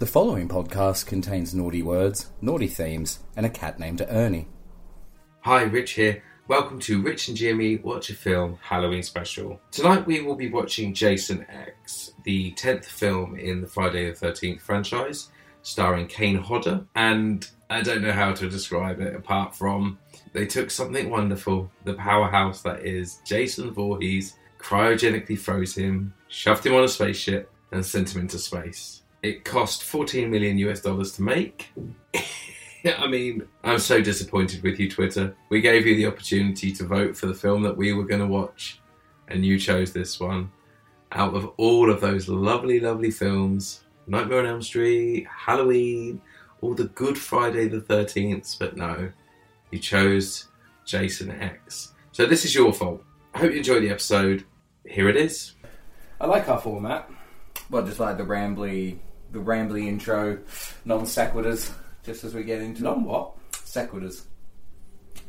The following podcast contains naughty words, naughty themes, and a cat named Ernie. Hi, Rich here. Welcome to Rich and Jimmy Watch a Film Halloween Special. Tonight we will be watching Jason X, the 10th film in the Friday the 13th franchise, starring Kane Hodder. And I don't know how to describe it apart from they took something wonderful, the powerhouse that is Jason Voorhees, cryogenically froze him, shoved him on a spaceship, and sent him into space. It cost $14 million to make. I mean, I'm so disappointed with you, Twitter. We gave you the opportunity to vote for the film that we were going to watch, and you chose this one. Out of all of those lovely, lovely films, Nightmare on Elm Street, Halloween, all the good Friday the 13th, but no, you chose Jason X. So this is your fault. I hope you enjoy the episode. Here it is. I like our format. Well, just like the rambly intro, non-sequiturs, just as we get into... Non-what? Sequiturs.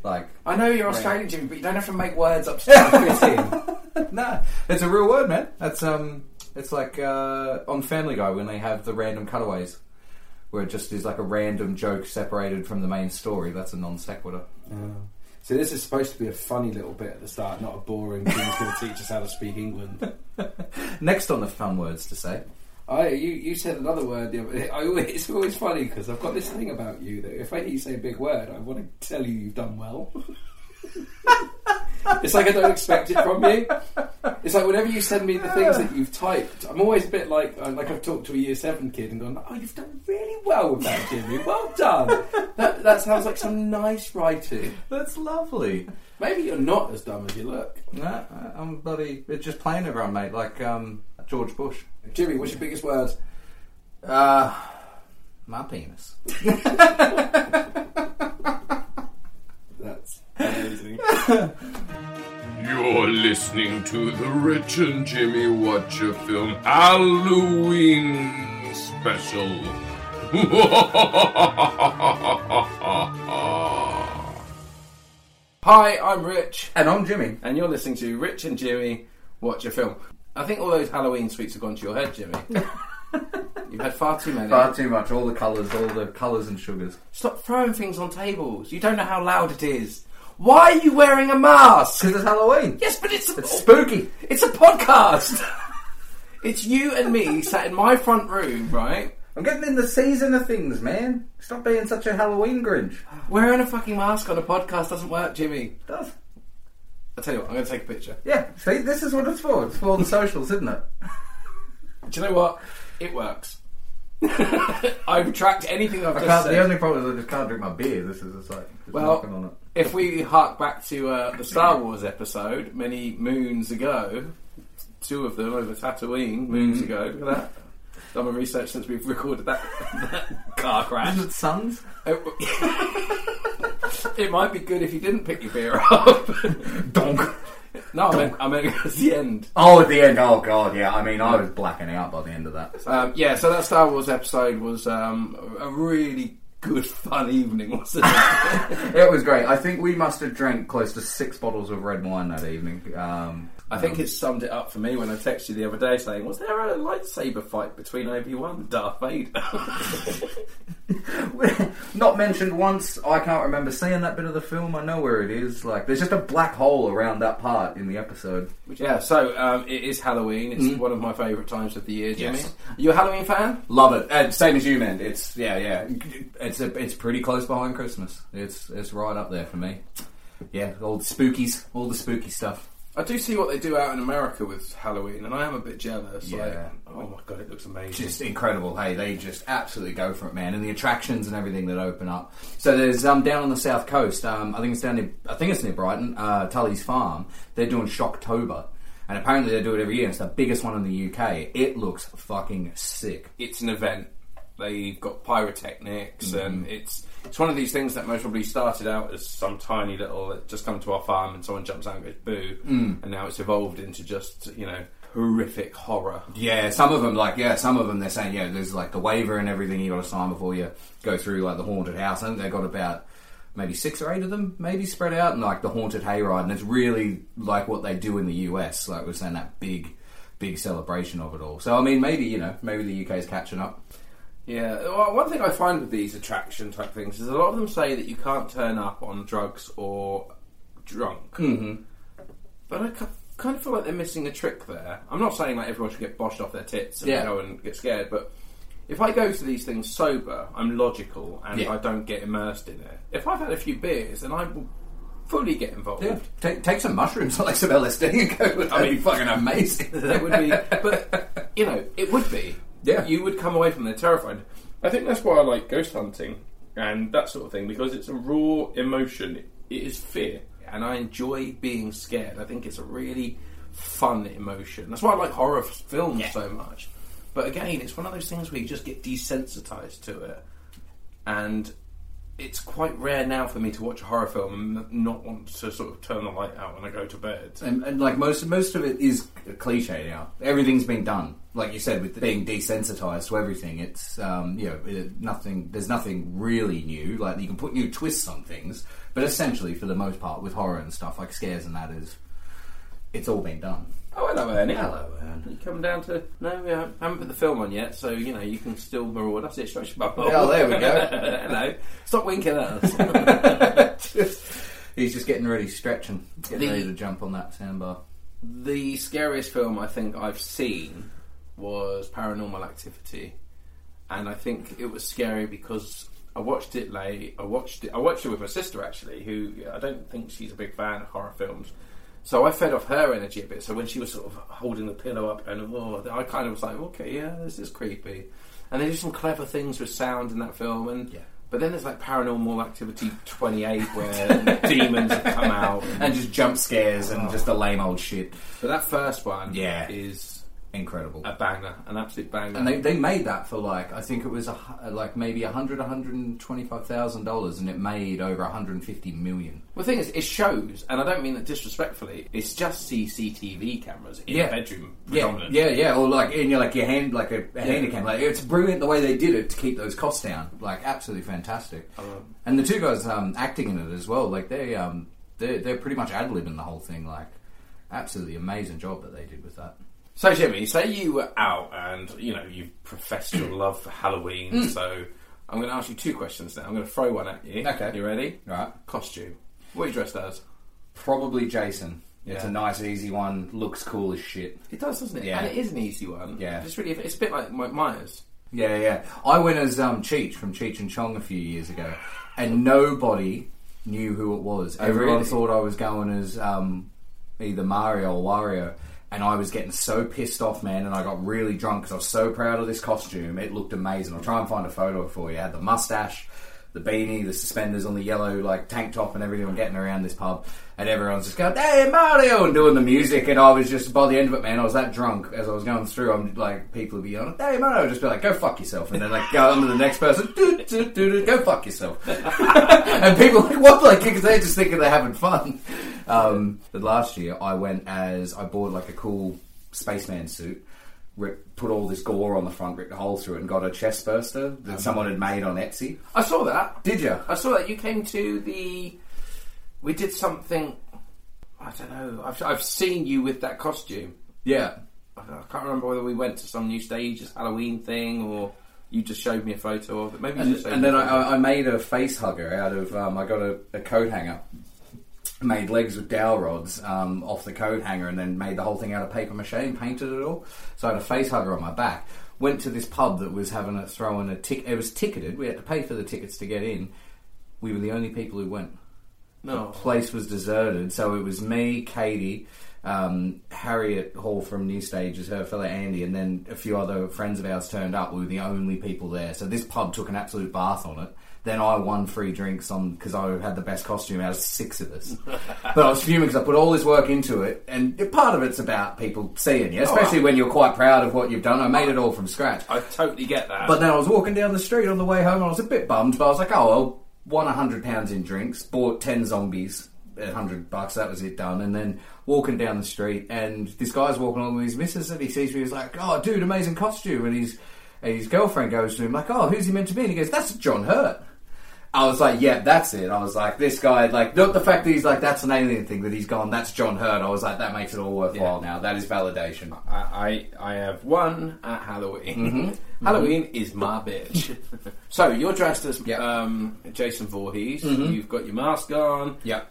Like... I know you're Australian, Jimmy, but you don't have to make words up to fit in. No, it's a real word, man. That's, it's like on Family Guy when they have the random cutaways, where it just is like a random joke separated from the main story. That's a non-sequitur. Oh. So this is supposed to be a funny little bit at the start, not a boring thing that's going to teach us how to speak England. Next on the fun words to say. You said another word. It's always funny because I've got this thing about you that if I hear you say a big word, I want to tell you you've done well. It's like I don't expect it from you. It's like whenever you send me the things that you've typed, I'm always a bit like I've talked to a year 7 kid and gone, oh, you've done really well with that, Jimmy. Well done. That sounds like some nice writing. That's lovely. Maybe you're not as dumb as you look. No, I'm bloody... It's just playing around, mate, like George Bush. Jimmy, what's your biggest word? My penis. That's amazing. You're listening to the Rich and Jimmy Watch a Film Halloween Special. Hi, I'm Rich. And I'm Jimmy. And you're listening to Rich and Jimmy Watch a Film. I think all those Halloween sweets have gone to your head, Jimmy. You've had far too many. Far too much. All the colours and sugars. Stop throwing things on tables. You don't know how loud it is. Why are you wearing a mask? Because it's Halloween. Yes, but it's spooky. It's a podcast. It's you and me sat in my front room, right? I'm getting in the season of things, man. Stop being such a Halloween Grinch. Wearing a fucking mask on a podcast doesn't work, Jimmy. It does. I'll tell you what, I'm going to take a picture. Yeah, see, this is what it's for. It's for the socials, isn't it? Do you know what? It works. I retract anything I've just said. The only problem is I just can't drink my beer. This is just like, knocking on it. If we hark back to the Star Wars episode many moons ago, 2 of them over Tatooine moons ago, look at that. Done my research since we've recorded that car crash. Is it Sons? It might be good if you didn't pick your beer up. Donk. No, I meant it was the end. Oh, at the end. Oh, God, yeah. I mean, I was blacking out by the end of that. Yeah, so that Star Wars episode was a really good, fun evening, wasn't it? It was great. I think we must have drank close to 6 bottles of red wine that evening. I think it summed it up for me when I texted you the other day saying, was there a lightsaber fight between Obi-Wan and Darth Vader? Not mentioned once. I can't remember seeing that bit of the film. I know where it is. Like, there's just a black hole around that part in the episode. Yeah, so it is Halloween. It's one of my favourite times of the year, Jimmy. Yes. Are you a Halloween fan? Love it. Same as you, man. It's, yeah. It's pretty close behind Christmas. It's right up there for me. Yeah, all the spooky stuff. I do see what they do out in America with Halloween, and I am a bit jealous. Yeah. Like, oh my God, it looks amazing. Just incredible. Hey, they just absolutely go for it, man. And the attractions and everything that open up. So there's down on the south coast. I think it's near Brighton, Tully's Farm. They're doing Shocktober, and apparently they do it every year. It's the biggest one in the UK. It looks fucking sick. It's an event. They've got pyrotechnics, and it's one of these things that most probably started out as some tiny little, just come to our farm and someone jumps out and goes boo, and now it's evolved into just, you know, horrific horror. Yeah, some of them they're saying, yeah, there's like the waiver and everything you got to sign before you go through like the haunted house. I think they've got about maybe 6 or 8 of them maybe spread out, and like the haunted hayride, and it's really like what they do in the US, like we're saying, that big celebration of it all. So I mean, maybe the UK's catching up. Yeah, well, one thing I find with these attraction type things is a lot of them say that you can't turn up on drugs or drunk. Mm-hmm. But I kind of feel like they're missing a trick there. I'm not saying like everyone should get boshed off their tits and go and get scared, but if I go to these things sober, I'm logical and I don't get immersed in it. If I've had a few beers, then I will fully get involved. Yeah. Take some mushrooms or like some LSD and go. That'd be fucking amazing. That would be, but you know, it would be. Yeah, you would come away from there terrified. I think that's why I like ghost hunting and that sort of thing, because it's a raw emotion. It is fear, and I enjoy being scared. I think it's a really fun emotion. That's why I like horror films so much. But again, it's one of those things where you just get desensitized to it, and it's quite rare now for me to watch a horror film and not want to sort of turn the light out when I go to bed. And like most of it is cliche now. Everything's been done, like you said, with being desensitized to everything. It's nothing. There's nothing really new. Like you can put new twists on things, but essentially, for the most part, with horror and stuff like scares and that is, it's all been done. Oh, hello, Ernie. Hello, Ernie. You come down to... No, I haven't put the film on yet, so, you know, you can still maraud us. It's stretch bubble. Oh, there we go. Hello. Stop winking at us. He's just getting ready, stretching. Getting ready to jump on that sandbar. The scariest film I think I've seen was Paranormal Activity. And I think it was scary because I watched it late. I watched it with my sister, actually, who I don't think she's a big fan of horror films. So I fed off her energy a bit. So when she was sort of holding the pillow up and I kind of was like, okay, yeah, this is creepy. And they do some clever things with sound in that film. And but then there's like Paranormal Activity 28 where demons have come out and just jump scares and just the lame old shit. But that first one is incredible. A banger, an absolute banger. And they made that for like, I think it was like maybe $125,000 and it made over $150 million. Well, the thing is, it shows, and I don't mean that disrespectfully, it's just CCTV cameras in the bedroom predominantly. Yeah, or like, and you're like your hand, like a handicam. Like, it's brilliant the way they did it to keep those costs down. Like, absolutely fantastic. And the two guys acting in it as well, like they're pretty much ad-libbing the whole thing. Like, absolutely amazing job that they did with that. So, Jimmy, say you were out and, you know, you've professed your love for Halloween, so I'm going to ask you two questions now. I'm going to throw one at you. Okay. You ready? Right. Costume. What are you dressed as? Probably Jason. Yeah. It's a nice, easy one. Looks cool as shit. It does, doesn't it? Yeah. And it is an easy one. Yeah. It's a bit like Mike Myers. Yeah, yeah. I went as Cheech from Cheech and Chong a few years ago, and nobody knew who it was. Everyone thought I was going as either Mario or Wario. And I was getting so pissed off, man, and I got really drunk because I was so proud of this costume. It looked amazing. I'll try and find a photo for you. I had the mustache, the beanie, the suspenders on the yellow like tank top and everything. I'm getting around this pub and everyone's just going, hey, Mario, and doing the music. And I was just, by the end of it, man, I was that drunk as I was going through. I'm like, people would be on, hey, Mario, just be like, go fuck yourself. And then like, go on to the next person, go fuck yourself. And people like, what? Like, because they're just thinking they're having fun. But last year I went as, I bought like a cool spaceman suit, put all this gore on the front, ripped a hole through it, and got a chest burster that someone had made on Etsy. I saw that. Did you? I saw that. You came to the... We did something... I don't know. I've seen you with that costume. Yeah. I can't remember whether we went to some new stage's Halloween thing or... You just showed me a photo of it. Maybe you just showed me. And then I made a face hugger out of... I got a coat hanger. Made legs with dowel rods off the coat hanger and then made the whole thing out of paper mache and painted it all. So I had a face hugger on my back. Went to this pub that was having a throw in a ticket. It was ticketed. We had to pay for the tickets to get in. We were the only people who went. No. The place was deserted. So it was me, Katie, Harriet Hall from New Stages, her fella Andy, and then a few other friends of ours turned up. We were the only people there. So this pub took an absolute bath on it. Then I won free drinks on because I had the best costume out of six of us. But I was fuming because I put all this work into it, and part of it's about people seeing you, especially when you're quite proud of what you've done. I made it all from scratch. I totally get that. But then I was walking down the street on the way home, and I was a bit bummed, but I was like, oh, well, won £100 in drinks, bought 10 zombies at $100, that was it done, and then walking down the street, and this guy's walking along with his missus, and he sees me, he's like, oh, dude, amazing costume, and his girlfriend goes to him, like, oh, who's he meant to be? And he goes, that's John Hurt. I was like, yeah, that's it. I was like, this guy, like, not the fact that he's like, that's an alien thing, that he's gone, that's John Hurt. I was like, that makes it all worthwhile now. That is validation. I have one at Halloween. Mm-hmm. Halloween is my bitch. So, you're dressed as Jason Voorhees. Mm-hmm. You've got your mask on. Yeah.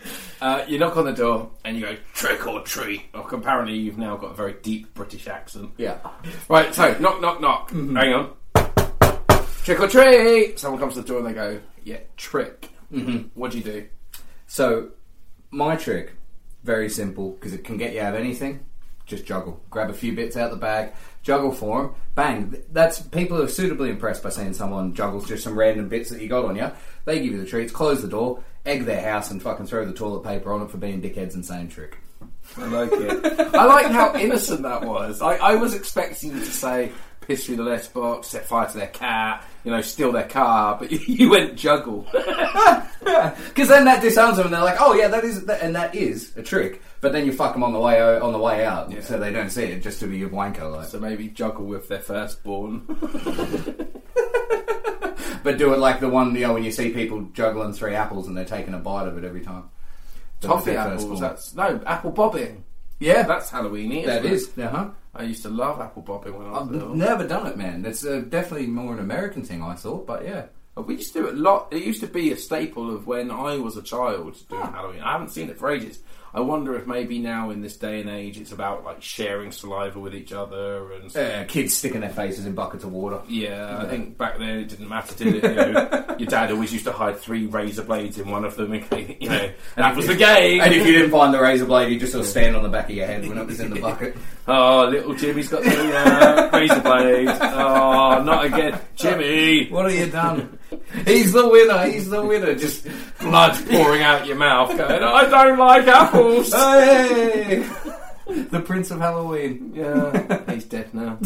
You knock on the door and you go, trick or treat. Or apparently you've now got a very deep British accent. Yeah. Right, so, knock, knock, knock. Mm-hmm. Hang on. Trick or treat! Someone comes to the door and they go, yeah, trick. Mm-hmm. What do you do? So, my trick, very simple, because it can get you out of anything, just juggle. Grab a few bits out of the bag, juggle for them, bang. That's, people are suitably impressed by seeing someone juggles just some random bits that you got on you. They give you the treats, close the door, egg their house and fucking throw the toilet paper on it for being dickheads and saying trick. I like it. I like how innocent that was. I was expecting you to say... piss through the letterbox, set fire to their car, you know, steal their car, but you went juggle. Because then that disarms them and they're like, oh yeah, that is a trick. But then you fuck them on the way out, so they don't see it, just to be a wanker like. So maybe juggle with their firstborn. But do it like the one, you know, when you see people juggling 3 apples and they're taking a bite of it every time. Toffee apples, apple bobbing. Yeah, that's Halloween-y. That is, uh-huh. I used to love apple bobbing when I was little. I've never done it, man. That's definitely more an American thing, I thought, but yeah. We used to do it a lot. It used to be a staple of when I was a child doing Halloween. I haven't seen it for ages. I wonder if maybe now in this day and age it's about like sharing saliva with each other and kids sticking their faces in buckets of water. Yeah, I think back then it didn't matter, did it? You know, your dad always used to hide 3 razor blades in one of them, in case, you know, and that was the game. And if you didn't find the razor blade, you just sort of stand on the back of your head when it was in the bucket. Oh, little Jimmy's got the razor blade. Oh, not again, Jimmy! What have you done? He's the winner. He's the winner. Just blood pouring out your mouth, going, I don't like apples. Hey. The Prince of Halloween. Yeah, he's dead now.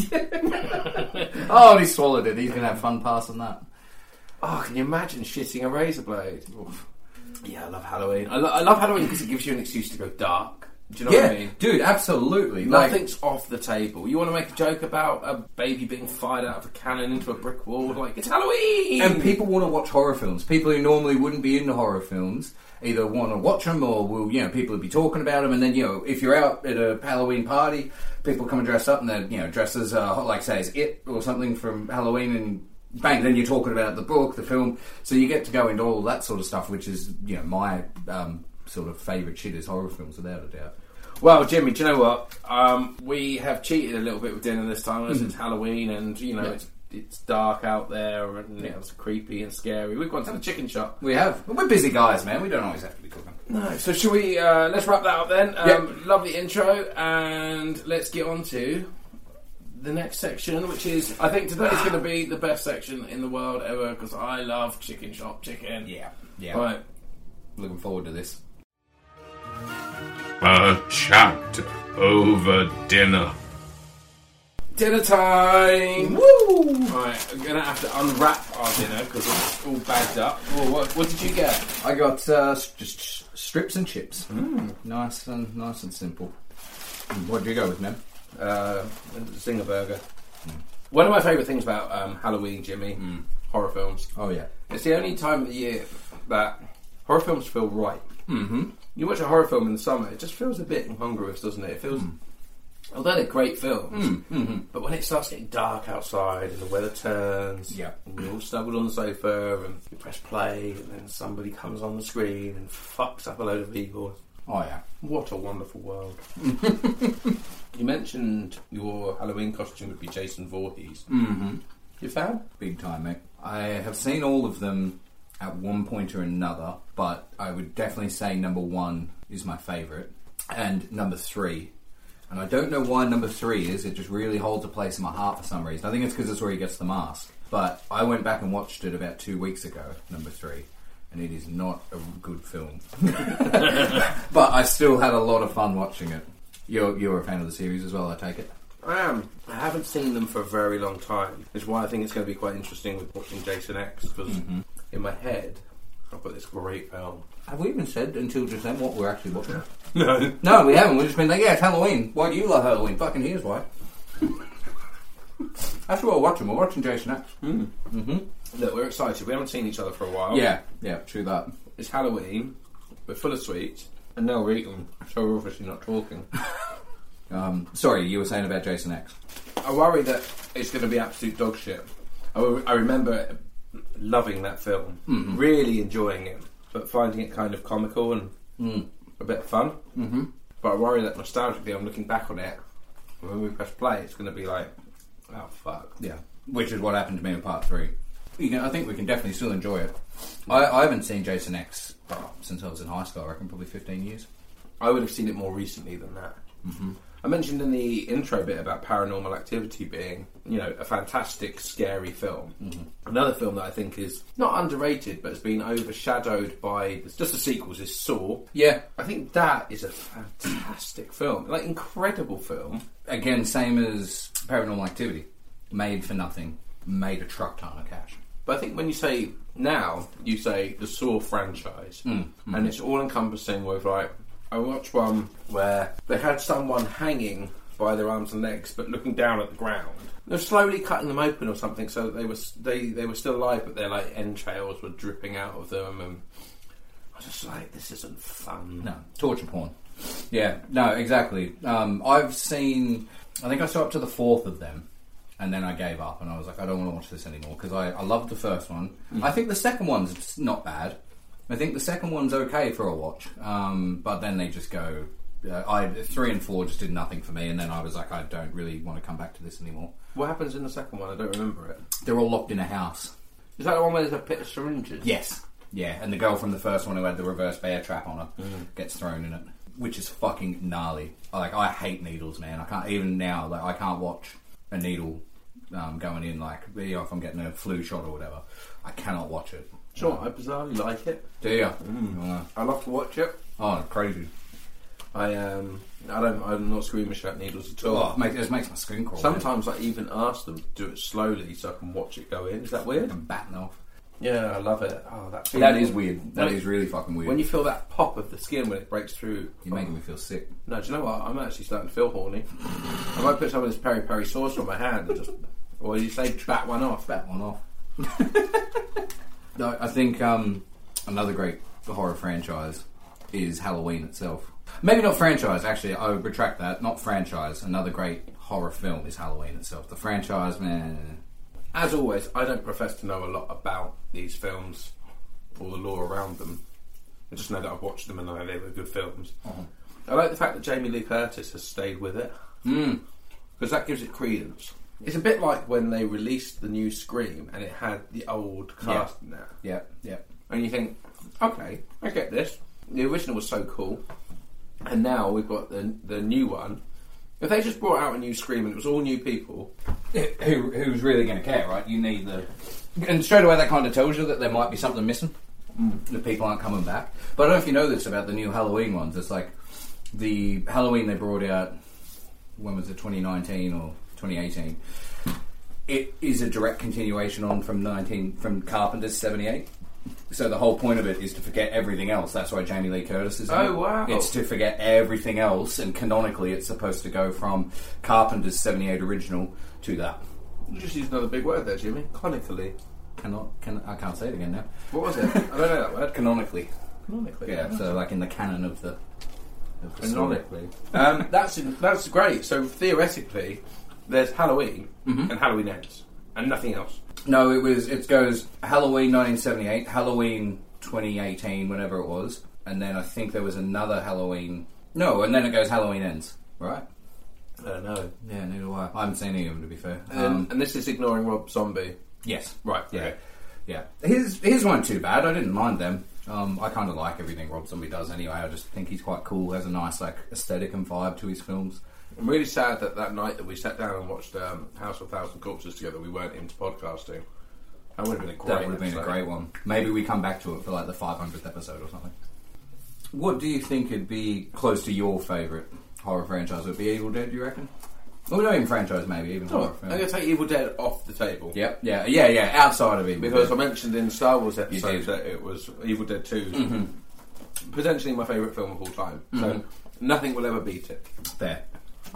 Oh, and he swallowed it. He's going to have fun passing that. Oh, can you imagine shitting a razor blade? Oof. Yeah, I love Halloween. I love Halloween because it gives you an excuse to go dark. Do you know what I mean? Dude, absolutely. Nothing's off the table. You want to make a joke about a baby being fired out of a cannon into a brick wall? Like, it's Halloween! And people want to watch horror films. People who normally wouldn't be into horror films either want to watch them or will, you know, people will be talking about them. And then, you know, if you're out at a Halloween party, people come and dress up and they're, you know, dressed as, like, say, as It or something from Halloween and bang, then you're talking about the book, the film. So you get to go into all that sort of stuff, which is, you know, my... sort of favourite shit is horror films, without a doubt. Well, Jimmy, do you know what? We have cheated a little bit with dinner this time, as it's Halloween and, you know, it's dark out there and it's creepy and scary. We've gone to the chicken shop. We have. We're busy guys, man. We don't always have to be cooking. No. So should we, let's wrap that up then. Lovely intro, and let's get on to the next section, which is, I think today is going to be the best section in the world ever, because I love chicken shop chicken. Yeah. Yeah. Right. Looking forward to this. A chapter over dinner. Dinner time! Woo! Right, I'm going to have to unwrap our dinner because it's all bagged up. Whoa, what did you get? I got just strips and chips. Mm. Nice and simple. What did you go with, Ned? Zinger burger. Mm. One of my favourite things about Halloween, Jimmy, horror films. Oh, yeah. It's the only time of the year that horror films feel right. Mm-hmm. You watch a horror film in the summer, it just feels a bit incongruous, doesn't it? It feels, although they're great films, but when it starts getting dark outside and the weather turns, and you're all snuggled on the sofa and you press play and then somebody comes on the screen and fucks up a load of people. Oh yeah. What a wonderful world. You mentioned your Halloween costume would be Jason Voorhees. Mm-hmm. You found? Big time, mate. I have seen all of them at one point or another, but I would definitely say number 1 is my favourite, and number 3. And I don't know why number 3 is, it just really holds a place in my heart for some reason. I think it's because it's where he gets the mask. But I went back and watched it about 2 weeks ago, number 3, and it is not a good film. But I still had a lot of fun watching it. You're a fan of the series as well, I take it? I am. I haven't seen them for a very long time. That's why I think it's going to be quite interesting with watching Jason X, because... Mm-hmm. In my head, I've got this great film. Have we even said until just then what we're actually watching? No. No, we haven't. We've just been like, yeah, it's Halloween. Why do you love Halloween? Fucking here's why. After all, we're watching Jason X. Mm. Mm-hmm. Look, we're excited. We haven't seen each other for a while. Yeah, yeah, true that. It's Halloween. We're full of sweets, and now we're eating, so we're obviously not talking. Sorry, you were saying about Jason X. I worry that it's going to be absolute dog shit. I remember loving that film, really enjoying it, but finding it kind of comical and a bit of fun. Mm-hmm. But I worry that nostalgically, I'm looking back on it, and when we press play, it's going to be like, oh fuck. Yeah, which is what happened to me in part 3. I think we can definitely still enjoy it. I haven't seen Jason X since I was in high school, I reckon, probably 15 years. I would have seen it more recently than that. Mm-hmm. I mentioned in the intro bit about Paranormal Activity being, you know, a fantastic, scary film. Mm-hmm. Another film that I think is not underrated, but has been overshadowed by just the sequels is Saw. Yeah. I think that is a fantastic film. Like, incredible film. Again, same as Paranormal Activity. Made for nothing. Made a truck ton of cash. But I think when you say now, you say the Saw franchise. Mm-hmm. And it's all-encompassing with, like, I watched one where they had someone hanging by their arms and legs but looking down at the ground. They're slowly cutting them open or something so that they were still alive, but their, like, entrails were dripping out of them, and I was just like, this isn't fun. No, torture porn. Yeah, no, exactly. I think I saw up to the fourth of them, and then I gave up and I was like, I don't want to watch this anymore, because I loved the first one. Mm. I think the second one's not bad. I think the second one's okay for a watch, but then they just go... 3 and 4 just did nothing for me, and then I was like, I don't really want to come back to this anymore. What happens in the second one? I don't remember it. They're all locked in a house. Is that the one where there's a pit of syringes? Yes. Yeah, and the girl from the first one who had the reverse bear trap on her gets thrown in it, which is fucking gnarly. Like, I hate needles, man. I can't... Even now, like, I can't watch a needle going in, like, you know, if I'm getting a flu shot or whatever. I cannot watch it. Sure, I bizarrely like it. Do you? I love to watch it. Oh, crazy! I'm not squeamish about needles at all. Oh, it just makes my skin crawl. Sometimes I even ask them to do it slowly so I can watch it go in. Is that weird? I'm batting off. Yeah, I love it. Oh, that is weird. That is really fucking weird. When you feel that pop of the skin when it breaks through, you're making me feel sick. No, do you know what? I'm actually starting to feel horny. I might put some of this peri peri sauce on my hand and just, or you say, bat one off. Bat one off. No, I think another great horror franchise is Halloween itself. Maybe not franchise, actually, I would retract that. Not franchise, another great horror film is Halloween itself. The franchise, man. As always, I don't profess to know a lot about these films or the lore around them. I just know that I've watched them and I know they were good films. Uh-huh. I like the fact that Jamie Lee Curtis has stayed with it, because that gives it credence. It's a bit like when they released the new Scream and it had the old cast in there. Yeah, yeah. And you think, okay, I get this. The original was so cool, and now we've got the new one. If they just brought out a new Scream and it was all new people, who's really going to care, right? You need the... And straight away that kind of tells you that there might be something missing. The people aren't coming back. But I don't know if you know this about the new Halloween ones. It's like the Halloween they brought out, when was it, 2019 or... 2018. It is a direct continuation on from Carpenter's 78. So the whole point of it is to forget everything else. That's why Jamie Lee Curtis is in it. Oh, wow. It's to forget everything else, and canonically it's supposed to go from Carpenter's 78 original to that. You just used another big word there, Jimmy. Canonically. I can't say it again now. What was it? I don't know that word. Canonically. Canonically. Yeah, so like in the canon of the canonically. That's great. So theoretically, there's Halloween and Halloween Ends and nothing else. No, it goes Halloween 1978, Halloween 2018, whenever it was, and then I think there was another Halloween. No, and then it goes Halloween Ends, right? I don't know. Yeah, neither do I. I haven't seen any of them, to be fair. And this is ignoring Rob Zombie. Yes, right. Yeah, okay. Yeah. His weren't too bad. I didn't mind them. I kind of like everything Rob Zombie does anyway. I just think he's quite cool. Has a nice, like, aesthetic and vibe to his films. I'm really sad that night that we sat down and watched House of Thousand Corpses together, we weren't into podcasting. That would have been a great episode. That would have been a great one. Maybe we come back to it for like the 500th episode or something. What do you think would be close to your favourite horror franchise? Would it be Evil Dead, do you reckon? Well, not even franchise, maybe. Horror franchise. I'm going to take Evil Dead off the table. Yep. Yeah, outside of Evil Dead. Because I mentioned in the Star Wars episode that it was Evil Dead 2. Mm-hmm. Potentially my favourite film of all time. Mm-hmm. So nothing will ever beat it. Fair.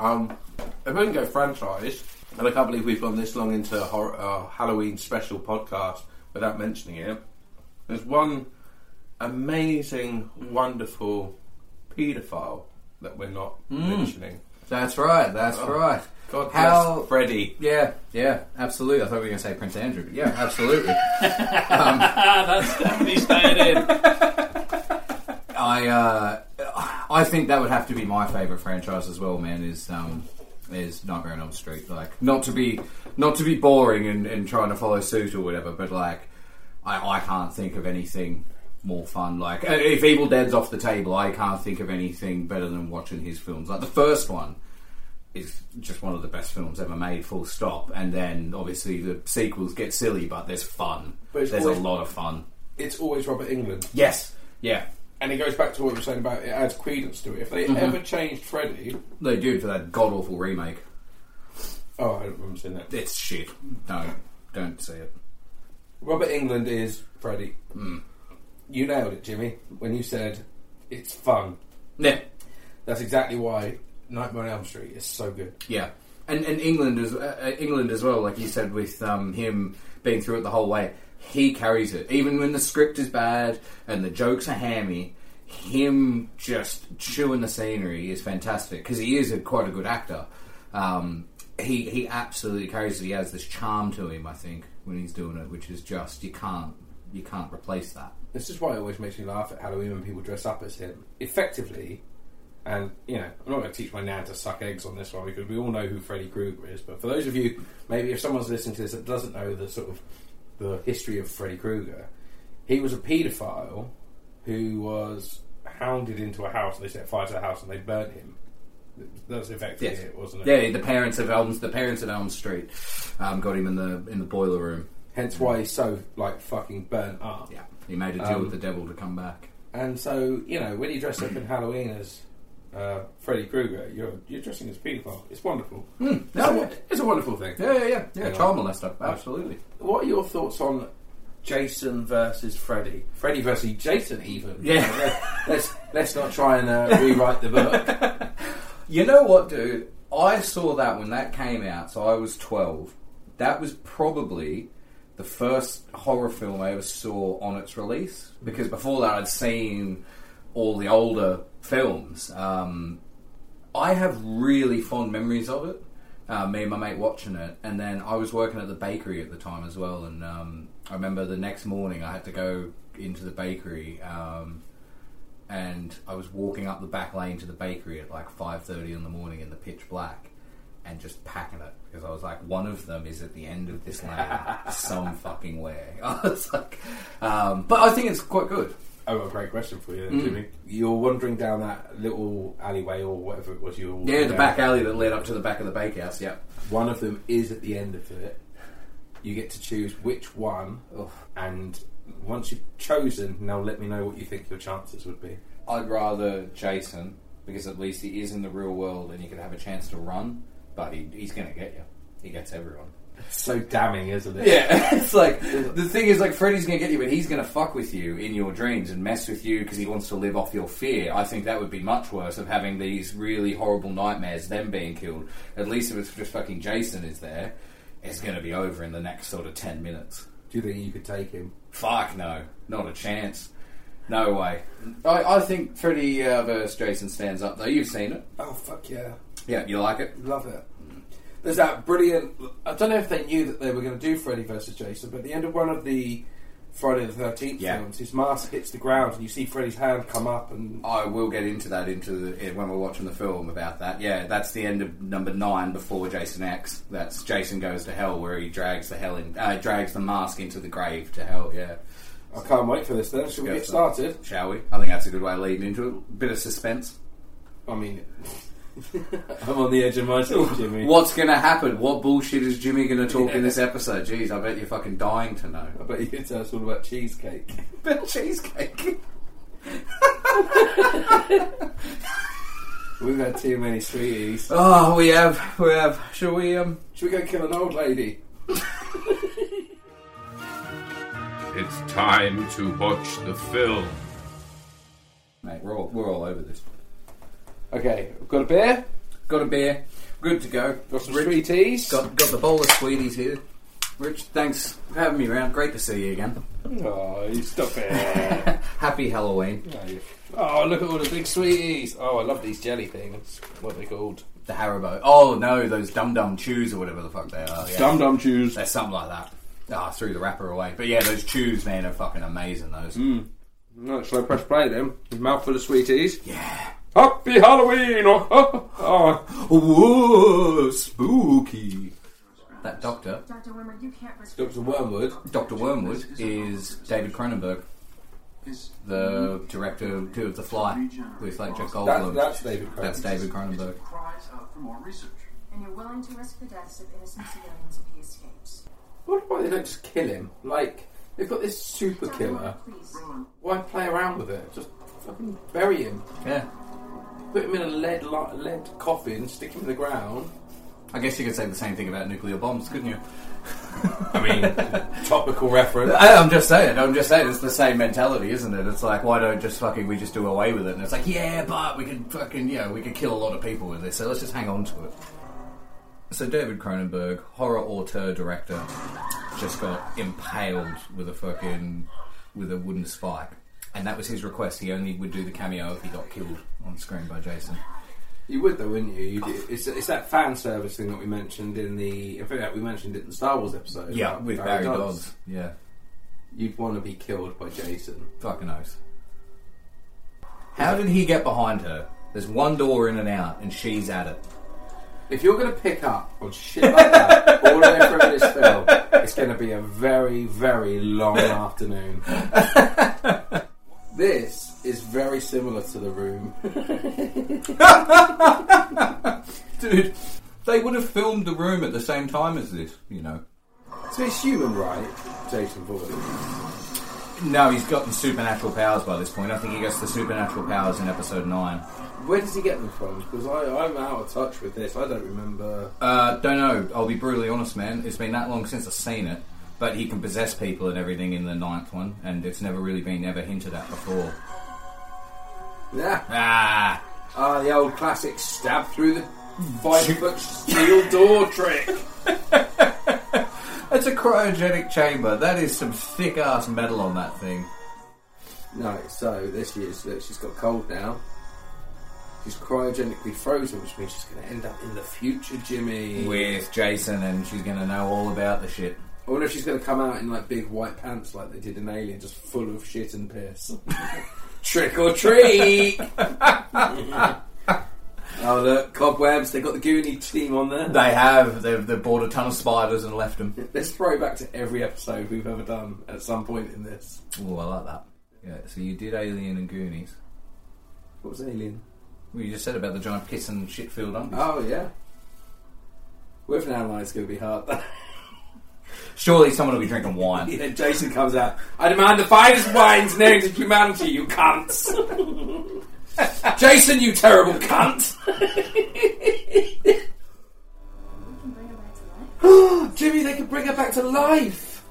If I can go franchise, And I can't believe we've gone this long into a horror, Halloween special podcast without mentioning it. There's one amazing, wonderful paedophile that we're not mentioning. That's right, that's right. God bless Freddie. Yeah, yeah, absolutely. I thought we were going to say Prince Andrew, but yeah, absolutely. That's definitely staying in. I think that would have to be my favourite franchise as well, man, is Nightmare on Elm Street. Like, not to be boring and trying to follow suit or whatever, but like, I can't think of anything more fun. Like, if Evil Dead's off the table, I can't think of anything better than watching his films. Like, the first one is just one of the best films ever made, full stop. And then obviously the sequels get silly, but there's fun. But there's always a lot of fun. It's always Robert Englund. Yes. Yeah. And it goes back to what we were saying about it adds credence to it. If they ever changed Freddy, they do for that god awful remake. Oh, I don't remember seeing that. It's shit. No, don't see it. Robert Englund is Freddy. You nailed it, Jimmy, when you said it's fun. Yeah, that's exactly why Nightmare on Elm Street is so good. Yeah, and England as well. Like you said, with him being through it the whole way, he carries it. Even when the script is bad and the jokes are hammy, him just chewing the scenery is fantastic because he is quite a good actor. He absolutely carries it. He has this charm to him, I think, when he's doing it, which is just you can't replace that. This is why it always makes me laugh at Halloween when people dress up as him. Effectively, and, you know, I'm not going to teach my nan to suck eggs on this one because we all know who Freddy Krueger is, but for those of you, maybe if someone's listening to this that doesn't know the sort of the history of Freddy Krueger, he was a paedophile who was hounded into a house and they set fire to the house and they burnt him. That was effectively it, wasn't it? Yeah, the parents of Elm Street got him in the boiler room. Hence why he's so, like, fucking burnt up. Yeah. He made a deal with the devil to come back. And so, you know, when you dress up in Halloween as Freddy Krueger, you're dressing as a paedophile. It's wonderful. It's a wonderful thing. Yeah. Child molester, absolutely. What are your thoughts on Jason versus Freddy? Freddy versus Jason, even. Yeah. let's not try and rewrite the book. You know what, dude? I saw that when that came out, so I was 12. That was probably the first horror film I ever saw on its release, because before that I'd seen all the older films. I have really fond memories of it, me and my mate watching it, and then I was working at the bakery at the time as well, and I remember the next morning I had to go into the bakery, and I was walking up the back lane to the bakery at like 5:30 in the morning in the pitch black, and just packing it, because I was like, one of them is at the end of this lane some fucking way. I was like, but I think it's quite good. I've got a great question for you then, Jimmy. You're wandering down that little alleyway or whatever it was you were walking down. The back alley that led up to the back of the bakehouse, yeah. One of them is at the end of it. You get to choose which one, and once you've chosen, now let me know what you think your chances would be. I'd rather Jason, because at least he is in the real world and you could have a chance to run. But he's going to get you. He gets everyone. It's so damning, isn't it? Yeah, it's like, the thing is, like, Freddy's going to get you, but he's going to fuck with you in your dreams and mess with you because he wants to live off your fear. I think that would be much worse of having these really horrible nightmares, them being killed. At least if it's just fucking Jason is there, it's going to be over in the next sort of 10 minutes. Do you think you could take him? Fuck no. Not a chance. No way. I think Freddy versus Jason stands up, though. You've seen it. Oh, fuck yeah. Yeah, you like it? Love it. There's that brilliant... I don't know if they knew that they were going to do Freddy vs. Jason, but at the end of one of the Friday the 13th films, his mask hits the ground and you see Freddy's hand come up and... I will get into that when we're watching the film about that. Yeah, that's the end of number 9 before Jason X. That's Jason Goes to Hell, where he drags the mask into the grave to hell, yeah. I can't wait for this then. Shall we get started? Shall we? I think that's a good way of leading into it. Bit of suspense. I mean... I'm on the edge of my seat, Jimmy. What's going to happen? What bullshit is Jimmy going to talk in this episode? Jeez, I bet you're fucking dying to know. I bet you could tell us all about cheesecake. About cheesecake? We've had too many sweeties. Oh, we have. Shall we go kill an old lady? It's time to watch the film. Mate, we're all over this. Okay, I've got a beer. Good to go. Got some sweeties. Got the bowl of sweeties here. Rich, thanks for having me around. Great to see you again. Oh, you stop it. Happy Halloween. Oh, look at all the big sweeties. Oh, I love these jelly things. What are they called? The Haribo. Oh, no, those Dum-Dum Chews or whatever the fuck they are. Yeah. Dum-Dum Chews. They're something like that. Ah, oh, threw the wrapper away. But yeah, those Chews, man, are fucking amazing, those. Mm. No, slow press play, then. Mouthful of sweeties. Yeah. Happy Halloween. Ooh, spooky. That doctor, Dr. Wormwood, you can't risk Dr. Wormwood is David Cronenberg, the director of The Fly with like Jeff Goldblum. That's David Cronenberg. And you're willing to risk the deaths of innocent civilians if he escapes. What about they don't just kill him? Like, they've got this super killer. Why play around with it? Just fucking bury him. Yeah. Put him in a lead coffin, stick him in the ground. I guess you could say the same thing about nuclear bombs, couldn't you? I mean, topical reference. I'm just saying, it's the same mentality, isn't it? It's like, why don't just fucking we just do away with it? And it's like, yeah, but we can fucking, you know, we could kill a lot of people with this, so let's just hang on to it. So David Cronenberg, horror auteur director, just got impaled with a wooden spike. And that was his request. He only would do the cameo if he got killed on screen by Jason. You would though, wouldn't you? It's that fan service thing that we mentioned in the Star Wars episode. Yeah, with Barry Dodds. Yeah, you'd want to be killed by Jason. Fucking knows. How did he get behind her? There's one door in and out, and she's at it. If you're going to pick up on shit like that all the way through this film, it's going to be a very, very long afternoon. This is very similar to The Room. Dude, they would have filmed The Room at the same time as this, you know. So he's human, right? Jason Voorhees. No, he's gotten supernatural powers by this point. I think he gets the supernatural powers in episode 9. Where does he get them from? Because I'm out of touch with this. I don't remember. Don't know. I'll be brutally honest, man. It's been that long since I've seen it. But he can possess people and everything in the 9th one, and it's never really been ever hinted at before. Yeah. The old classic stab through the 5-foot steel door trick. That's a cryogenic chamber. That is some thick ass metal on that thing. No, so there she is. Look, she's got cold now. She's cryogenically frozen, which means she's going to end up in the future, Jimmy, with Jason, and she's going to know all about the shit. I wonder if she's going to come out in like big white pants like they did in Alien, just full of shit and piss. Trick or treat! Oh look, cobwebs, they got the Goonie team on there. They have, they've bought a ton of spiders and left them. Let's throw back to every episode we've ever done at some point in this. Oh, I like that. Yeah, so you did Alien and Goonies. What was Alien? Well, you just said about the giant piss and shit filled on. Oh yeah. With an outline it's going to be hard though. Surely someone will be drinking wine. Then Jason comes out. I demand the finest wines known to humanity, you cunts. Jason, you terrible cunt. Jimmy, they can bring her back to life.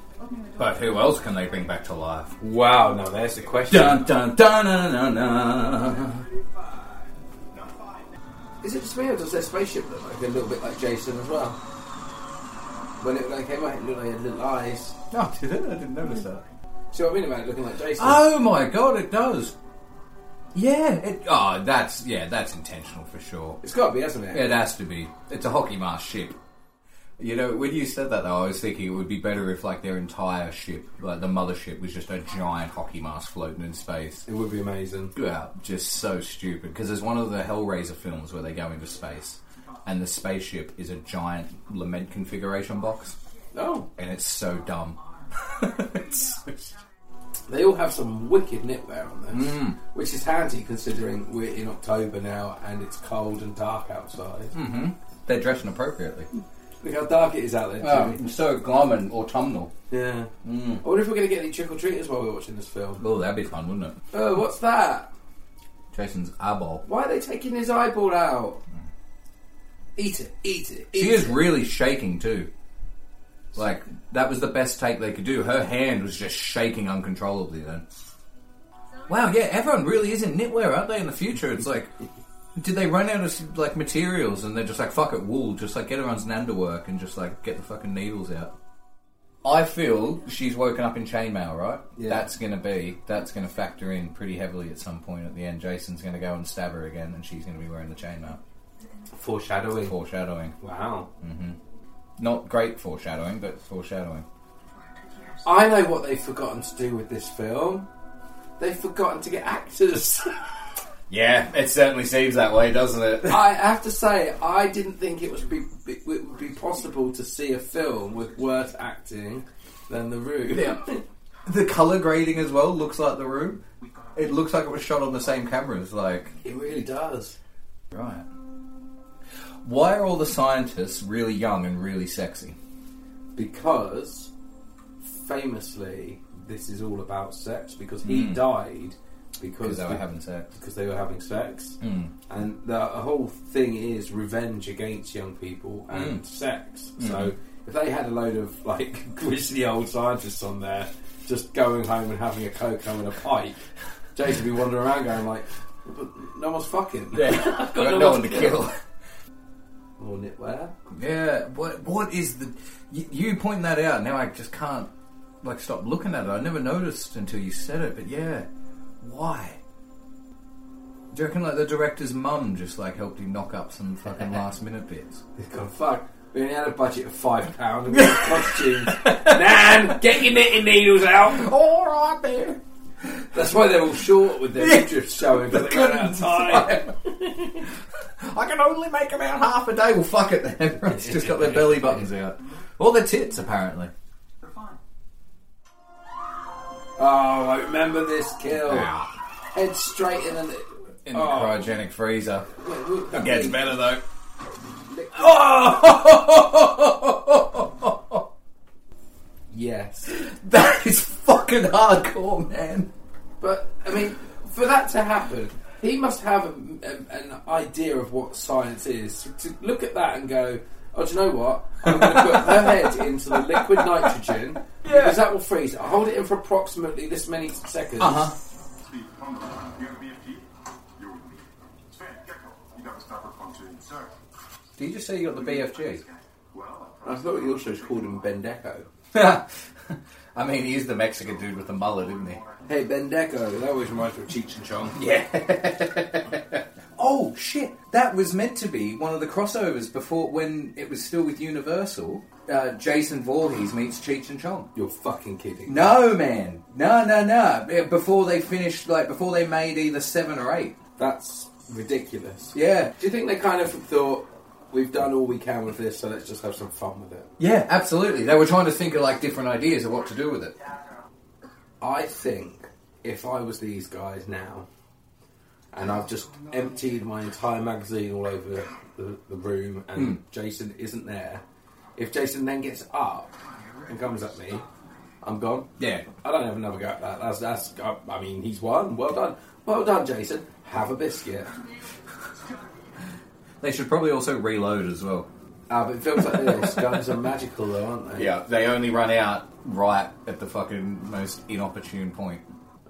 But who else can they bring back to life? Wow, no, there's the question. Dun, dun, dun, dun, dun, dun. Is it just me or does their spaceship look like a little bit like Jason as well? When it came out, it looked like it had little eyes. No, did it? I didn't notice that. See what I mean about it looking like Jason? Oh my god, it does. Yeah, that's intentional for sure. It's got to be, hasn't it? It has to be. It's a hockey mask ship. You know, when you said that, though, I was thinking it would be better if, like, their entire ship, like the mothership, was just a giant hockey mask floating in space. It would be amazing. Yeah, just so stupid. Because there's one of the Hellraiser films where they go into space. And the spaceship is a giant lament configuration box. Oh. And it's so dumb. They all have some wicked knitwear on this. Mm. Which is handy considering we're in October now and it's cold and dark outside. Mm-hmm. They're dressing appropriately. Look how dark it is out there, Jimmy. It's so glum and autumnal. Yeah. Mm. I wonder if we're going to get any trick-or-treaters while we're watching this film. Oh, that'd be fun, wouldn't it? Oh, what's that? Jason's eyeball. Why are they taking his eyeball out? Mm. Eat it. She is really shaking too. Like, that was the best take they could do. Her hand was just shaking uncontrollably then. Wow, yeah, everyone really is in knitwear, aren't they, in the future? It's like, Did they run out of like materials and they're just like, fuck it, wool, just like get her on Xananda work and just like get the fucking needles out? I feel she's woken up in chainmail, right? Yeah. That's going to factor in pretty heavily at some point at the end. Jason's going to go and stab her again and she's going to be wearing the chainmail. Foreshadowing. Wow. Mm-hmm. Not great foreshadowing, but foreshadowing. I know what they've forgotten to do with this film. They've forgotten to get actors. Yeah, it certainly seems that way, doesn't it? I have to say, I didn't think it would be possible to see a film with worse acting than The Room. Yeah. The colour grading as well looks like The Room. It looks like it was shot on the same cameras. Like it really does. Right. Why are all the scientists really young and really sexy? Because, famously, this is all about sex. Because he died because they were having sex. Mm. And the whole thing is revenge against young people and sex. Mm. So if they had a load of like grizzly old scientists on there, just going home and having a cocoa and a pipe, Jason would be wandering around going like, "No one's fucking. Yeah. I've got no one to kill." Or knitwear. Yeah. What is the? You point that out now. I just can't like stop looking at it. I never noticed until you said it. But yeah, why? Do you reckon like the director's mum just like helped him knock up some fucking last minute bits? He's gone, fuck, we only had a budget of £5 and we had costumes. Nan, get your knitting needles out. Alright there. That's why they're all short with their midriffs showing because they ran out of time. I can only make about half a day. Well, fuck it then. Everyone's just got their belly buttons out. Or their tits, apparently. They're fine. Oh, I remember this kill. Ow. Head straight in the cryogenic freezer. It gets better, though. Oh! Yes. That is fucking hardcore, man. But, I mean, for that to happen... He must have an idea of what science is. To look at that and go, oh, do you know what? I'm going to put her head into the liquid nitrogen because that will freeze. I'll hold it in for approximately this many seconds. Uh-huh. Did you just say you got the BFG? I thought you also called him Bendeco. I mean, he is the Mexican dude with the mullet, isn't he? Hey, Bendeco. That always reminds me of Cheech and Chong. Yeah. Oh, shit. That was meant to be one of the crossovers before when it was still with Universal. Jason Voorhees meets Cheech and Chong. You're fucking kidding. No, man. No. Before they finished, like, before they made either 7 or 8. That's ridiculous. Yeah. Do you think they kind of thought... We've done all we can with this, so let's just have some fun with it. Yeah, absolutely. They were trying to think of like different ideas of what to do with it. I think if I was these guys now, and I've just emptied my entire magazine all over the room, and Jason isn't there, if Jason then gets up and comes at me, I'm gone. Yeah, I don't have another go at that. That's. I mean, he's won. Well done, Jason. Have a biscuit. They should probably also reload as well. But it feels like those guns are magical though, aren't they? Yeah, they only run out right at the fucking most inopportune point.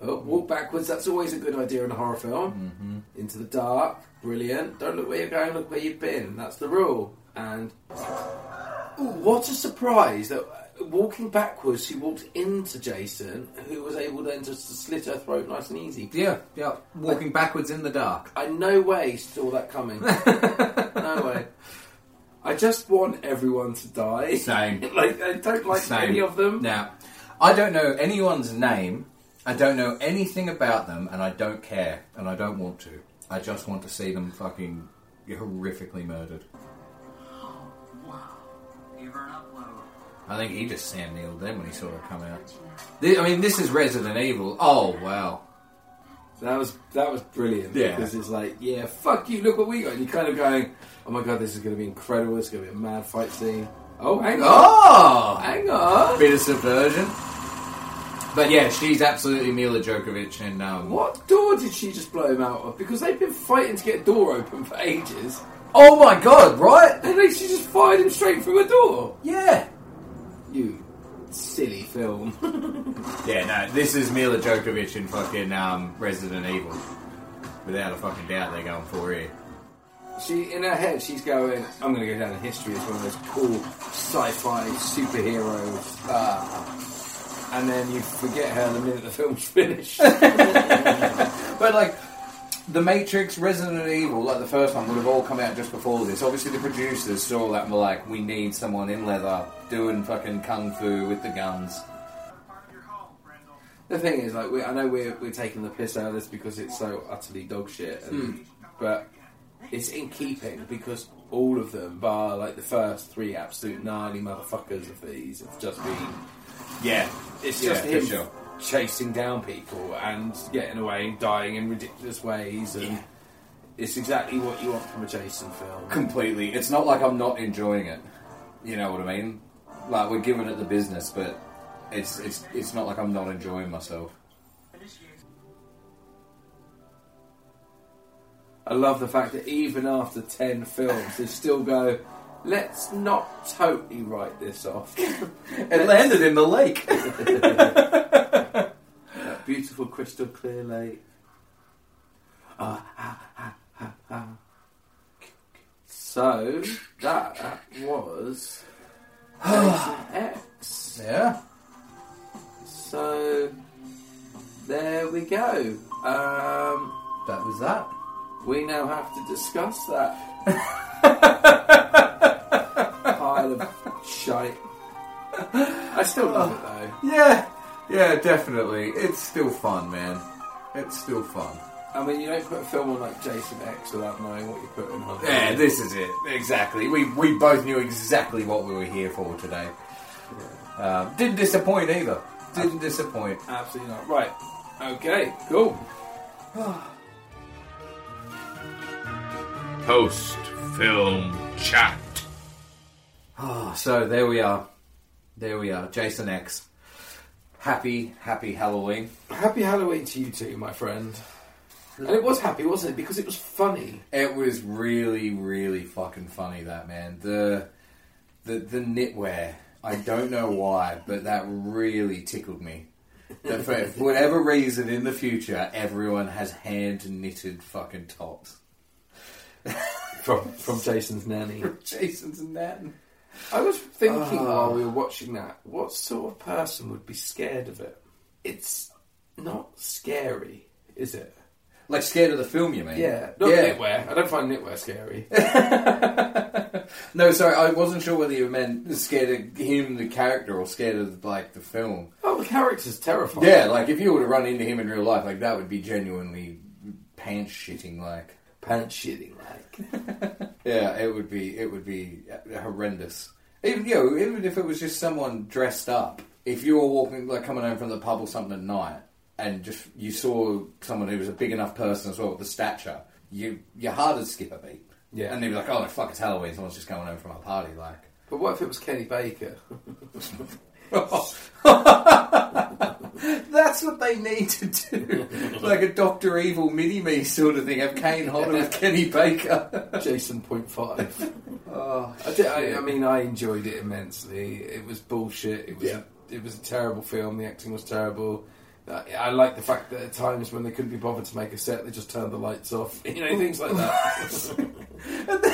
Oh, walk backwards, that's always a good idea in a horror film. Mm-hmm. Into the dark, brilliant. Don't look where you're going, look where you've been. That's the rule. And... Ooh, what a surprise that walking backwards she walked into Jason, who was able then to slit her throat nice and easy. Yeah. Walking backwards in the dark. I no way saw that coming. No way. I just want everyone to die. Same. Like I don't like any of them. Now, I don't know anyone's name. I don't know anything about them, and I don't care, and I don't want to. I just want to see them fucking horrifically murdered. Oh, wow. You run up low. I think he just Sam Neilled them when he saw her come out. This is Resident Evil. Oh, wow. That was brilliant. Yeah. Because it's like, yeah, fuck you, look what we got. And you're kind of going, oh my God, this is going to be incredible. It's going to be a mad fight scene. Oh, hang on. Bit of subversion. But yeah, she's absolutely Mila Jovovich and... What door did she just blow him out of? Because they've been fighting to get a door open for ages. Oh my God, right? And then she just fired him straight through a door. Yeah. You silly film. This is Mila Jovovich in fucking Resident Evil. Without a fucking doubt they're going for here. She, in her head, she's going, I'm going to go down in history as one of those cool sci-fi superheroes. And then you forget her the minute the film's finished. But, like, The Matrix, Resident Evil, like the first one, would have all come out just before this. Obviously, the producers saw that and were like, we need someone in leather doing fucking kung fu with the guns. The thing is, like, I know we're taking the piss out of this because it's so utterly dog shit, but it's in keeping because all of them, bar like the first three absolute gnarly motherfuckers of these, have just been, it's just him chasing down people and getting away and dying in ridiculous ways, and it's exactly what you want from a Jason film. Completely. It's not like I'm not enjoying it. You know what I mean? Like, we're giving it the business, but. It's not like I'm not enjoying myself. I love the fact that even after 10 films, they still go, let's not totally write this off. It landed in the lake. That beautiful crystal clear lake. So, that was Jason X. Yeah. So, there we go. That was that. We now have to discuss that. Pile of shite. I still love it, though. Yeah, definitely. It's still fun, man. It's still fun. I mean, you don't put a film on like Jason X without knowing what you're putting on. Yeah, this is it. Exactly. We both knew exactly what we were here for today. Yeah. Didn't disappoint either. Didn't disappoint. Absolutely not. Right. Okay, cool. Post-film chat. So there we are. There we are. Jason X. Happy Halloween. Happy Halloween to you too, my friend. And it was happy, wasn't it? Because it was funny. It was really, really fucking funny, that, man. The knitwear. I don't know why, but that really tickled me. That for whatever reason in the future, everyone has hand-knitted fucking tops. From Jason's nanny. From Jason's nan. I was thinking while we were watching that, what sort of person would be scared of it? It's not scary, is it? Like scared of the film, you mean? Yeah. Not knitwear. I don't find knitwear scary. No, sorry, I wasn't sure whether you meant scared of him, the character, or scared of, like, the film. Oh, the character's terrifying. Yeah, like, if you were to run into him in real life, like, that would be genuinely pants-shitting-like. Pants-shitting-like. Yeah, it would be horrendous. Even if it was just someone dressed up, if you were walking, like, coming home from the pub or something at night, and just you saw someone who was a big enough person as well, with the stature, your heart would skip a beat. Yeah, and they'd be like, "Oh fuck, it's Halloween! Someone's just going home from a party." Like, but what if it was Kenny Baker? That's what they need to do, like a Doctor Evil mini-me sort of thing. Have Kane Hodder with Kenny Baker, Jason .5. I enjoyed it immensely. It was bullshit. It was a terrible film. The acting was terrible. I like the fact that at times when they couldn't be bothered to make a set, they just turned the lights off. You know, things like that. And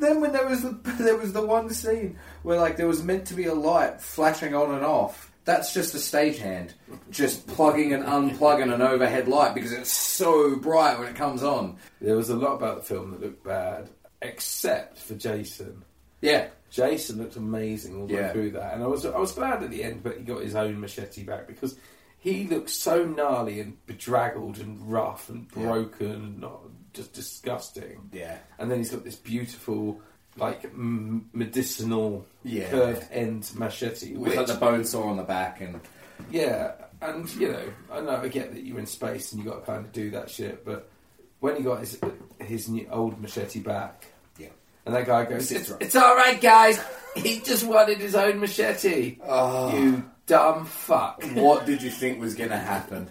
then when there was the one scene where, like, there was meant to be a light flashing on and off. That's just a stagehand just plugging and unplugging an overhead light because it's so bright when it comes on. There was a lot about the film that looked bad, except for Jason. Yeah. Jason looked amazing all the way through that. And I was glad at the end, but he got his own machete back because... he looks so gnarly and bedraggled and rough and broken and not, just disgusting. Yeah. And then he's got this beautiful, like, medicinal curved end machete. With, like, the bone saw on the back and... yeah. And, you know, I know I get that you're in space and you got to kind of do that shit, but when he got his new old machete back... yeah. And that guy goes, it's all right, guys. He just wanted his own machete. Oh. You... dumb fuck. What did you think was going to happen?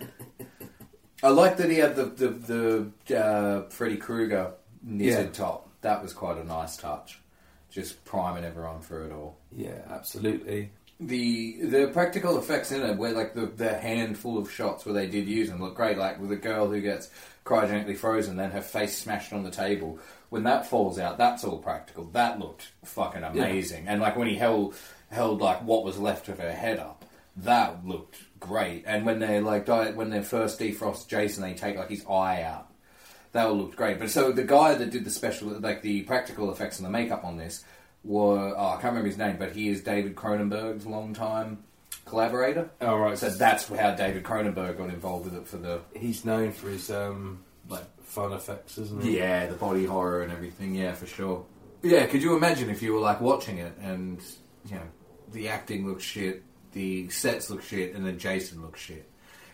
I like that he had the Freddy Krueger knitted top. That was quite a nice touch. Just priming everyone through it all. Yeah, absolutely. The practical effects in it, where, like, the handful of shots where they did use them look great. Like with the girl who gets cryogenically frozen, then her face smashed on the table. when that falls out, that's all practical. That looked fucking amazing. Yeah. And like when he held like what was left of her head up, that looked great. And when they like when they first defrost Jason, they take like his eye out. That all looked great. But so the guy that did the special, like the practical effects and the makeup on this, I can't remember his name, but he is David Cronenberg's longtime collaborator. Oh, right. So that's how David Cronenberg got involved with it for the... He's known for his like fun effects, isn't he? Yeah, the body horror and everything. Yeah, for sure. Yeah, could you imagine if you were like watching it and, you know, the acting looked shit, the sets looked shit, and then Jason looked shit.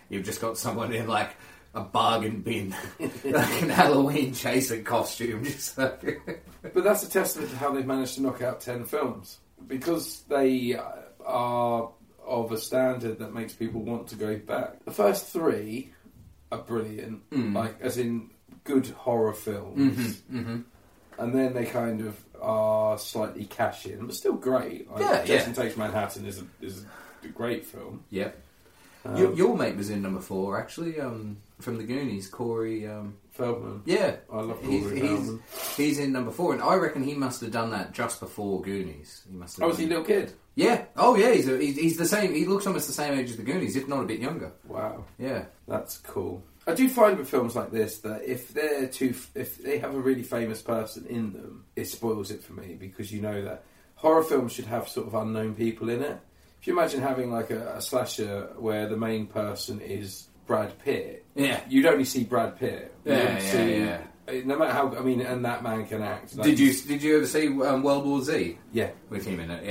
You've just got someone in like... a bargain bin, like an Halloween Jason costume. Just like. But that's a testament to how they've managed to knock out 10 films. Because they are of a standard that makes people want to go back. The first 3 are brilliant, like as in good horror films. Mm-hmm, mm-hmm. And then they kind of are slightly cash-in, but still great. Like, yeah, Jason Takes Manhattan is a great film. Yep. Your mate was in number 4, actually, from The Goonies, Corey... Feldman. Yeah. I love Corey Feldman. He's in number 4, and I reckon he must have done that just before Goonies. He must have was he a little kid? Yeah. Oh, yeah, he's the same... He looks almost the same age as The Goonies, if not a bit younger. Wow. Yeah. That's cool. I do find with films like this that if they have a really famous person in them, it spoils it for me, because you know that horror films should have sort of unknown people in it. If you imagine having like a slasher where the main person is Brad Pitt, yeah, you'd only see Brad Pitt. Yeah. No matter how, I mean, and that man can act. Like, did you ever see World War Z? Yeah, with him in it.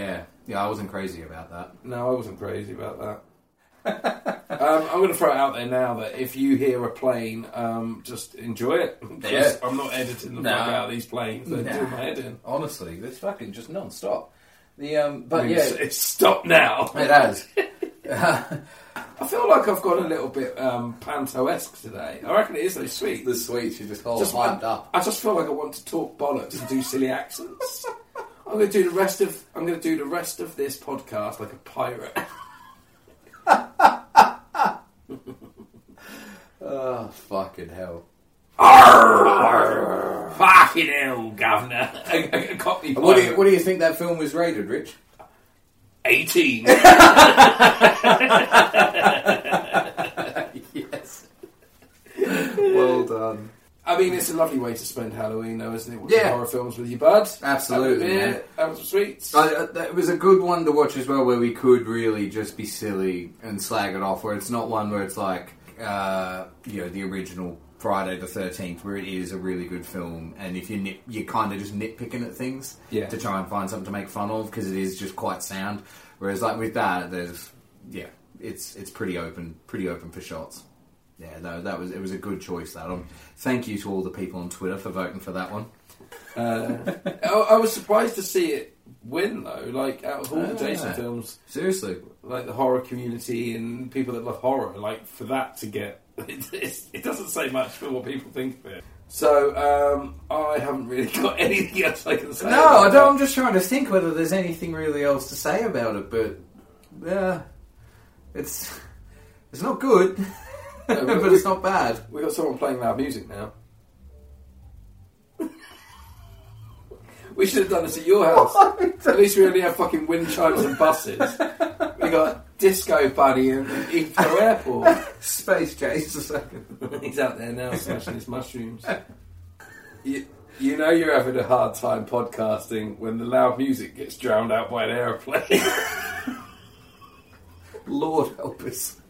Yeah, I wasn't crazy about that. No, I wasn't crazy about that. I'm going to throw it out there now that if you hear a plane, just enjoy it. Yeah. I'm not editing the fuck out of these planes. They're doing my editing. Honestly, it's fucking just non-stop. It's stopped now. It has. I feel like I've got a little bit panto-esque today. I reckon it is those sweets. The sweets are just all hyped up. I just feel like I want to talk bollocks and do silly accents. I'm going to do the rest of this podcast like a pirate. Oh, fucking hell. Arr! Fucking hell, governor. A copy. What do you think that film was rated, Rich? 18. Yes. Well done. I mean, it's a lovely way to spend Halloween, though, isn't it? Watching horror films with your bud. Absolutely. Have some sweets. That was a good one to watch as well, where we could really just be silly and slag it off, where it's not one where it's like, the original Friday the 13th, where it is a really good film, and if you're kind of just nitpicking at things to try and find something to make fun of, because it is just quite sound. Whereas like with that, there's it's pretty open for shots. Yeah, no, it was a good choice. That thank you to all the people on Twitter for voting for that one. I was surprised to see it win, though. Like out of all the Jason films, seriously, like the horror community and people that love horror, like for that to get. It doesn't say much for what people think of it. So, I haven't really got anything else I can say. No, about I don't. I'm just trying to think whether there's anything really else to say about it, but it's not good, but it's not bad. We've got someone playing loud music now. We should have done this at your house. At least we only have fucking wind chimes and buses. We got Disco Bunny and Heathrow Airport. Space Jason. Second. He's out there now smashing his mushrooms. You know you're having a hard time podcasting when the loud music gets drowned out by an aeroplane. Lord help us.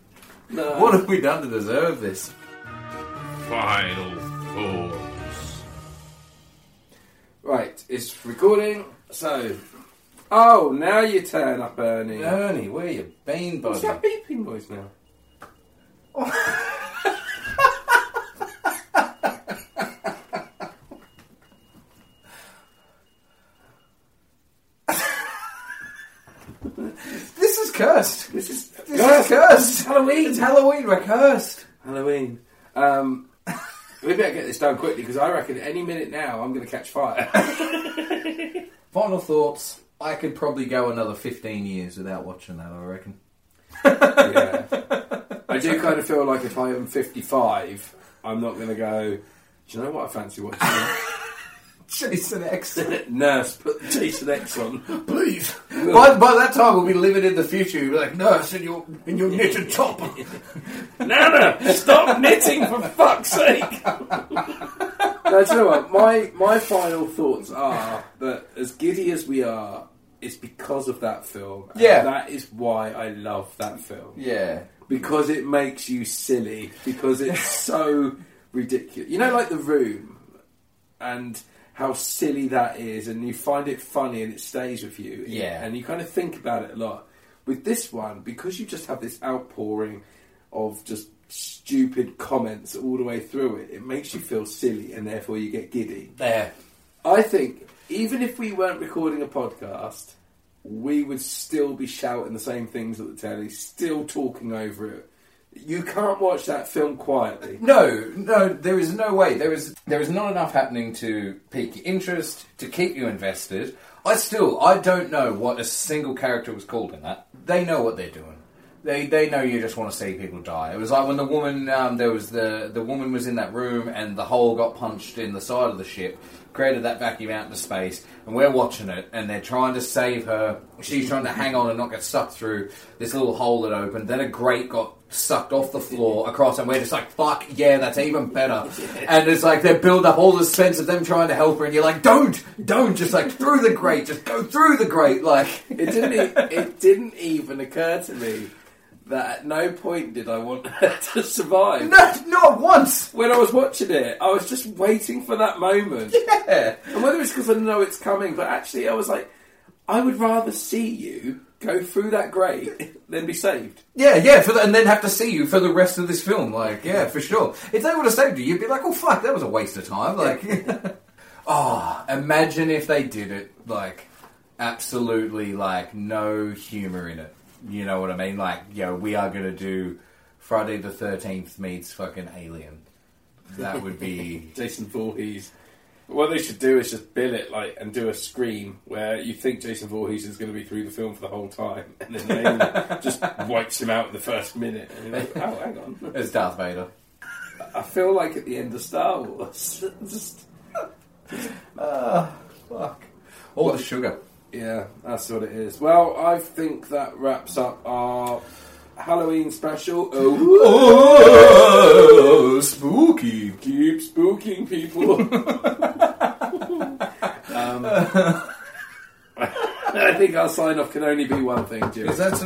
No. What have we done to deserve this? Final Thoughts. Right, it's recording, so... Oh, now you turn up, Ernie. Ernie, where you been, buddy? What's that beeping noise now? This is cursed. This is cursed. Halloween. It's Halloween. We're cursed. Halloween. We better get this done quickly, because I reckon any minute now I'm going to catch fire. Final thoughts. I could probably go another 15 years without watching that, I reckon. Yeah. I do kind of feel like if I am 55, I'm not going to go, do you know what I fancy watching? Jason X. Nurse, put Jason X on. Please. By that time, we'll be living in the future. You'll be like, nurse, in your knitted top. Nana, stop knitting, for fuck's sake. No, do you know what? My final thoughts are that as giddy as we are, it's because of that film. Yeah. And that is why I love that film. Yeah. Because it makes you silly. Because it's so ridiculous. You know, like The Room and how silly that is, and you find it funny and it stays with you. Yeah. And you kind of think about it a lot. With this one, because you just have this outpouring of just stupid comments all the way through it, it makes you feel silly and therefore you get giddy. Yeah. I think even if we weren't recording a podcast, we would still be shouting the same things at the telly, still talking over it. You can't watch that film quietly. No, there is no way. There is not enough happening to pique interest, to keep you invested. I don't know what a single character was called in that. They know what they're doing. They know you just want to see people die. It was like when the woman, there was the woman was in that room and the hole got punched in the side of the ship, created that vacuum out into space, and we're watching it, and they're trying to save her. She's trying to hang on and not get sucked through this little hole that opened. Then a grate got sucked off the floor across, and we're just like, fuck, yeah, that's even better. And it's like they build up all this sense of them trying to help her, and you're like, don't, just like through the grate, just go through the grate. Like, it didn't even occur to me that at no point did I want her to survive. No, not once! When I was watching it, I was just waiting for that moment. Yeah! And whether it's because I know it's coming, but actually I was like, I would rather see you go through that grate than be saved. Yeah, and then have to see you for the rest of this film. Like, yeah, for sure. If they would have saved you, you'd be like, oh, fuck, that was a waste of time. Like, yeah. Oh, imagine if they did it, like, absolutely, like, no humour in it. You know what I mean? Like, yo, we are going to do Friday the 13th meets fucking Alien. That would be... Jason Voorhees. What they should do is just bill it, like, and do a Scream where you think Jason Voorhees is going to be through the film for the whole time, and then Alien just wipes him out in the first minute. And you're like, oh, hang on. It's Darth Vader. I feel like at the end of Star Wars. Fuck. All the sugar. Yeah, that's what it is. Well, I think that wraps up our Halloween special. Oh, spooky. Keep spooking, people. I think our sign-off can only be one thing, Jim. Is that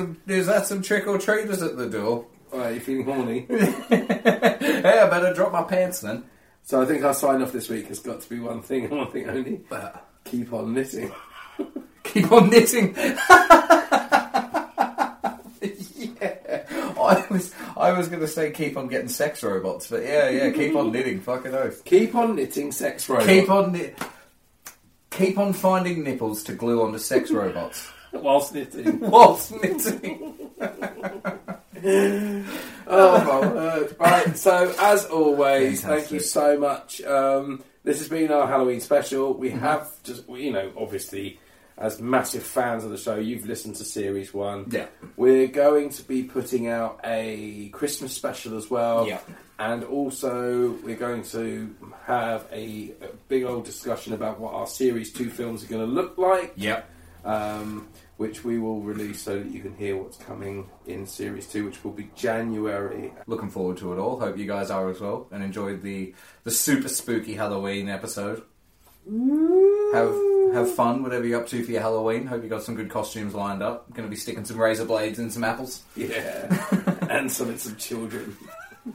some trick-or-treaters at the door? All right, you feeling horny? Hey, I better drop my pants then. So I think our sign-off this week has got to be one thing and one thing only. Keep on knitting. Keep on knitting. Yeah. I was going to say keep on getting sex robots, but yeah, keep on knitting, fucking oath. Keep on knitting sex robots. Keep on finding nipples to glue onto sex robots. Whilst knitting. Whilst knitting. Oh my word. Right, so as always, fantastic. Thank you so much. This has been our Halloween special. We have just, you know, obviously, as massive fans of the show, you've listened to Series 1. Yeah. We're going to be putting out a Christmas special as well. Yeah. And also, we're going to have a big old discussion about what our Series 2 films are going to look like. Yeah. Which we will release so that you can hear what's coming in Series 2, which will be January. Looking forward to it all. Hope you guys are as well, and enjoyed the super spooky Halloween episode. Have fun, whatever you're up to for your Halloween. Hope you got some good costumes lined up. Going to be sticking some razor blades in some apples. Yeah, and some children.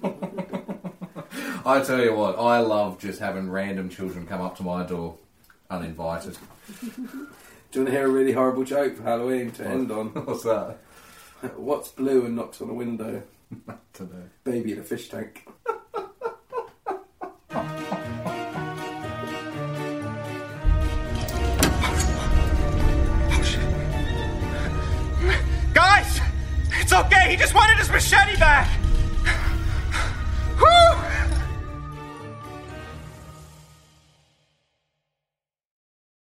I tell you what, I love just having random children come up to my door uninvited. Do you want to hear a really horrible joke for Halloween to end on? What's that? What's blue and knocks on a window? I don't know. Baby in a fish tank. Oh, shit. Guys! It's okay! He just wanted his machete back!